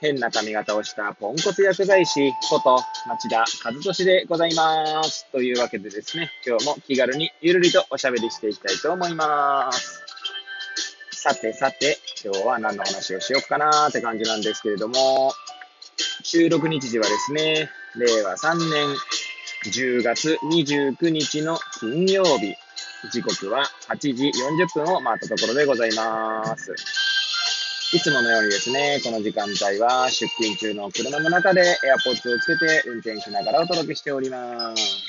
変な髪型をしたポンコツ薬剤師こと町田和俊でございます。というわけでですね、今日も気軽にゆるりとおしゃべりしていきたいと思います。さてさて、今日は何の話をしようかなーって感じなんですけれども、収録日時はですね、令和3年10月29日の金曜日、時刻は8時40分を回ったところでございます。いつものようにですね、この時間帯は出勤中の車の中で AirPods をつけて運転しながらお届けしております。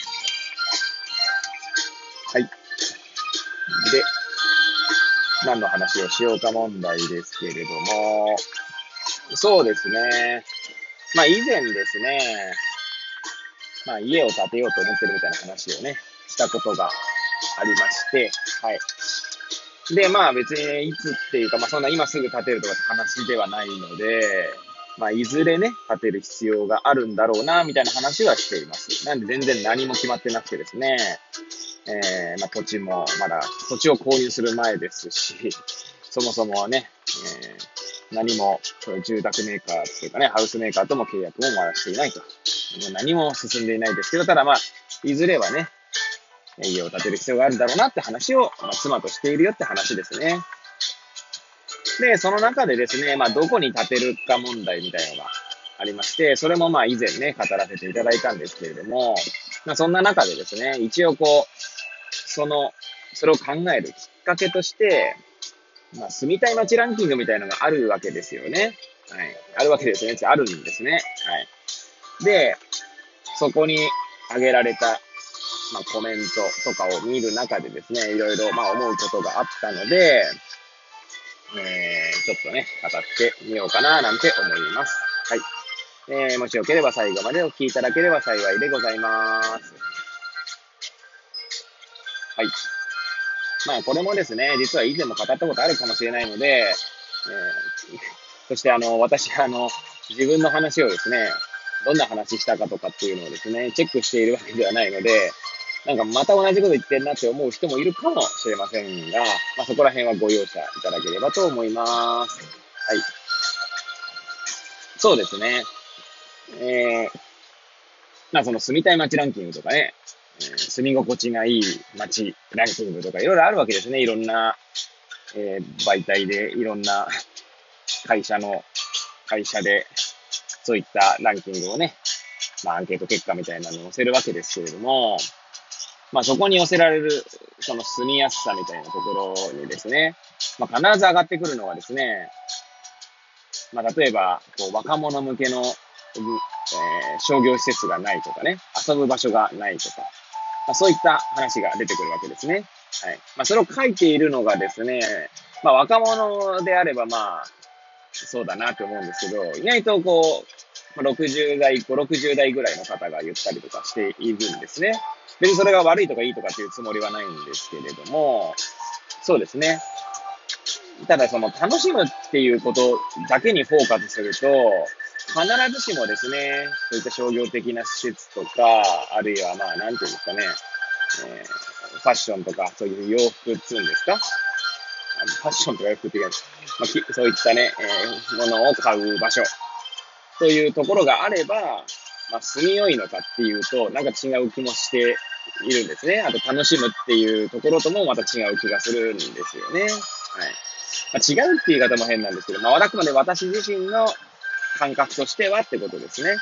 はい。で、何の話をしようか問題ですけれども、そうですね。まあ以前ですね、まあ家を建てようと思ってるみたいな話をね、したことがありまして、はい。で、まあ別に、ね、いつっていうか、まあそんな今すぐ建てるとかって話ではないので、まあいずれね、建てる必要があるんだろうな、みたいな話はしています。なんで全然何も決まってなくてですね、まあ土地もまだ、土地を購入する前ですし、そもそもはね、何も住宅メーカーというかね、ハウスメーカーとも契約もまだしていないと。もう何も進んでいないですけど、ただまあ、いずれはね、家を建てる必要があるんだろうなって話を、まあ、妻としているよって話ですね。で、その中でですね、まあ、どこに建てるか問題みたいなのがありまして、それもまあ以前ね、語らせていただいたんですけれども、まあ、そんな中でですね、一応こう、それを考えるきっかけとして、まあ、住みたい街ランキングみたいなのがあるわけですよね。はい。あるわけですよね。あるんですね。はい。で、そこに挙げられた、まあ、コメントとかを見る中でですね、いろいろまあ思うことがあったので、ちょっとね、語ってみようかななんて思います。はい。もしよければ最後までお聞きいただければ幸いでございます。はい。まあ、これもですね、実は以前も語ったことあるかもしれないので、そして私、自分の話をですね、どんな話したかとかっていうのをですね、チェックしているわけではないので、なんかまた同じこと言ってんなって思う人もいるかもしれませんが、まあ、そこら辺はご容赦いただければと思います。はい。そうですね。まあその住みたい街ランキングとかね、住み心地がいい街ランキングとかいろいろあるわけですね。いろんな、媒体で、いろんな会社で、そういったランキングをね、まあアンケート結果みたいなのを載せるわけですけれども、まあそこに寄せられる、その住みやすさみたいなところにですね、まあ必ず上がってくるのはですね、まあ例えば、こう若者向けの、商業施設がないとかね、遊ぶ場所がないとか、まあそういった話が出てくるわけですね。はい。まあそれを書いているのがですね、まあ若者であればまあ、そうだなと思うんですけど、意外とこう、60代ぐらいの方が言ったりとかしているんですね。別にそれが悪いとかいいとかっていうつもりはないんですけれども、そうですね。ただその楽しむっていうことだけにフォーカスすると、必ずしもですね、そういった商業的な施設とか、あるいはまあ、なんていうんですかね、ファッションとか、そういう洋服っていうんですか、ファッションとか洋服って言うんですか、まあ、そういったね、ものを買う場所というところがあれば、まあ、住みよいのかっていうと、なんか違う気もしているんですね。あと、楽しむっていうところともまた違う気がするんですよね。はい。まあ、違うっていう言い方も変なんですけど、まあ、あくまで私自身の感覚としてはってことですね。はい。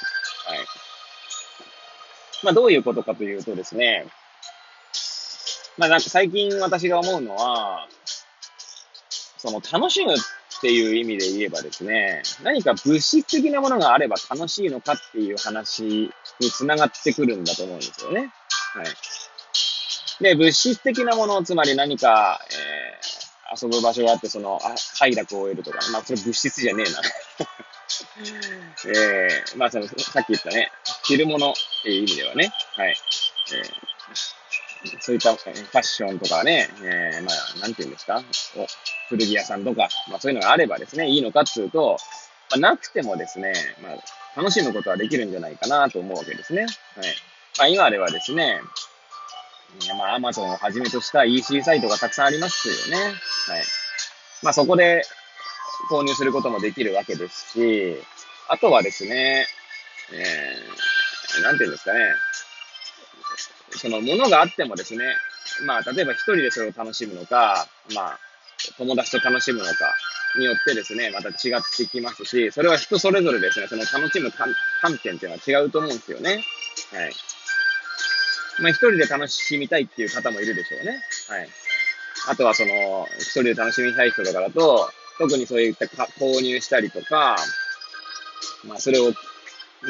まあ、どういうことかというとですね、まあ、なんか最近私が思うのは、その楽しむっていう意味で言えばですね、何か物質的なものがあれば楽しいのかっていう話につながってくるんだと思うんですよね。はい。で、物質的なもの、つまり何か、遊ぶ場所があって、その、快楽を得るとか、まあ、それ物質じゃねえな。まあ、その、さっき言ったね、着るもの、っていう意味ではね、はい。そういったファッションとかね、まあ、なんていうんですか、古着屋さんとか、まあそういうのがあればですね、いいのかっていうと、まあ、なくてもですね、まあ、楽しむことはできるんじゃないかなと思うわけですね。はい。まあ今ではですね、まあ Amazon をはじめとした EC サイトがたくさんありますよね。はい。まあそこで購入することもできるわけですし、あとはですね、なんていうんですかね、そのものがあってもですね、まあ例えば一人でそれを楽しむのか、まあ友達と楽しむのかによってですね、また違ってきますし、それは人それぞれですね、その楽しむ観点っていうのは違うと思うんですよね。はい。まあ一人で楽しみたいっていう方もいるでしょうね。はい。あとはその、一人で楽しみたい人とかだと、特にそういった購入したりとか、まあそれを、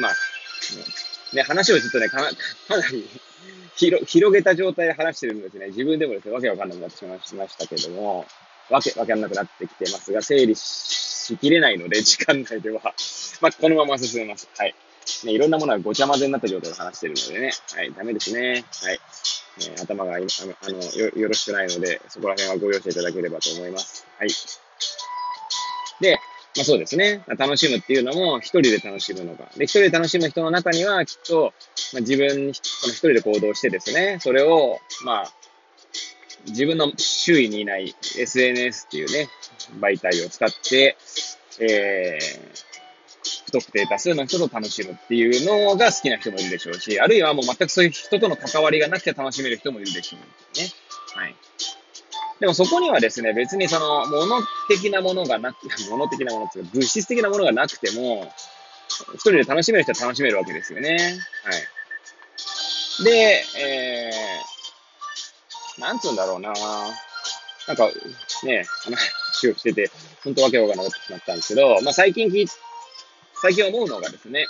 まあ、ね、話をずっとね、かなり広げた状態で話してるんですね。自分でもですね、わけわかんなくなってしまいましたけども、わけなくなってきてますが、整理しきれないので、時間内では、まあ、このまま進めます。はい。ね、いろんなものがごちゃ混ぜになった状態で話してるのでね、はい、ダメですね。はい。頭がよろしくないので、そこら辺はご容赦いただければと思います。はい。で、まあそうですね。楽しむっていうのも一人で楽しむのか。で、一人で楽しむ人の中にはきっと、まあ、自分その一人で行動してですね、それを、まあ、自分の周囲にいない SNS っていうね、媒体を使って、不特定多数の人と楽しむっていうのが好きな人もいるでしょうし、あるいはもう全くそういう人との関わりがなくて楽しめる人もいるでしょうね。はい。でもそこにはですね、別にその物質的なものっていうか物質的なものがなくても、一人で楽しめる人は楽しめるわけですよね。はい。で、なんつうんだろうな、なんかね、話をしてて、ほんとわけわからなくなったんですけど、まあ最近思うのがですね、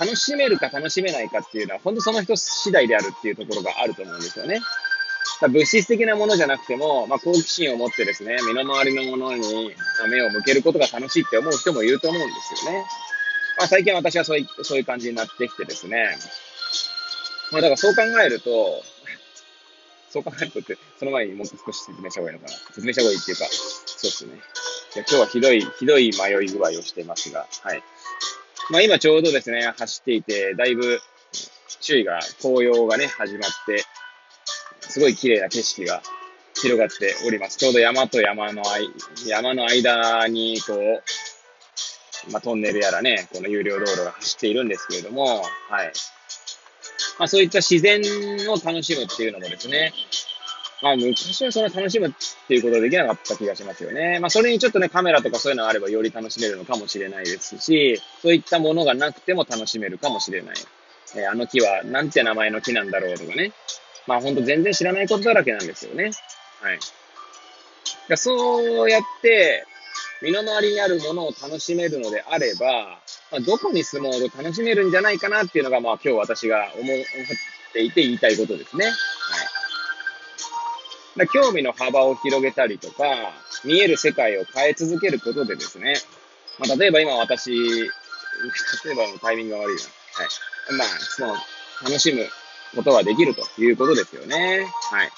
楽しめるか楽しめないかっていうのは、ほんとその人次第であるっていうところがあると思うんですよね。物質的なものじゃなくても、まあ、好奇心を持ってですね、身の回りのものに目を向けることが楽しいって思う人もいると思うんですよね。まあ、最近私はそういう感じになってきてですね。まあ、だからそう考えるとって、その前にもう少し説明した方がいいのかな。説明した方がいいっていうか、そうですね。今日はひどい迷い具合をしていますが、はい。まあ、今ちょうどですね、走っていて、だいぶ紅葉がね、始まって、すごい綺麗な景色が広がっております。ちょうど山と山の間に、こう、まあ、トンネルやらね、この有料道路が走っているんですけれども、はい。まあ、そういった自然を楽しむっていうのもですね、まあ、昔はその楽しむっていうことができなかった気がしますよね。まあ、それにちょっとね、カメラとかそういうのがあればより楽しめるのかもしれないですし、そういったものがなくても楽しめるかもしれない。あの木はなんて名前の木なんだろうとかね。まあ本当全然知らないことだらけなんですよね。はい。そうやって身の回りにあるものを楽しめるのであれば、まあ、どこに住もうと楽しめるんじゃないかなっていうのが、まあ今日私が思っていて言いたいことですね。はい。だから興味の幅を広げたりとか、見える世界を変え続けることでですね、まあ例えばタイミングが悪いな。はい。まあその楽しむことはできるということですよね。はい。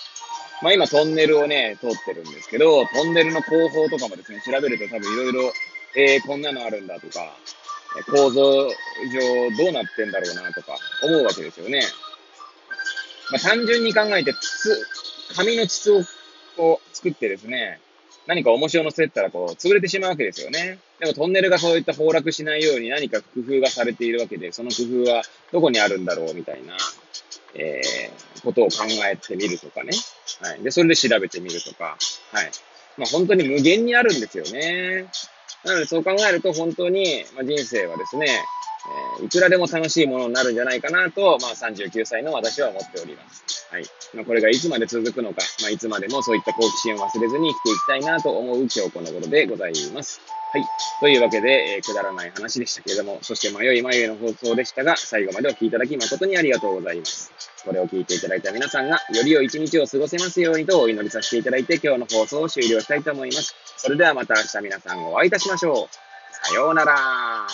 まあ今トンネルをね、通ってるんですけど、トンネルの工法とかもですね、調べると多分いろいろ、こんなのあるんだとか、構造上どうなってんだろうなとか思うわけですよね。まあ単純に考えて紙の筒を作ってですね、何か重しを乗せたらこう、潰れてしまうわけですよね。でもトンネルがそういった崩落しないように何か工夫がされているわけで、その工夫はどこにあるんだろうみたいな。ことを考えてみるとかね。はい。で、それで調べてみるとか。はい。まあ本当に無限にあるんですよね。なのでそう考えると本当に、まあ、人生はですね、いくらでも楽しいものになるんじゃないかなと、まあ39歳の私は思っております。はい。まあこれがいつまで続くのか、まあいつまでもそういった好奇心を忘れずに生きていきたいなと思う今日この頃でございます。はい。というわけで、くだらない話でしたけれども、そして迷いの放送でしたが、最後までお聞きいただき誠にありがとうございます。これを聞いていただいた皆さんが、より良い一日を過ごせますようにとお祈りさせていただいて、今日の放送を終了したいと思います。それではまた明日皆さんお会いいたしましょう。さようなら。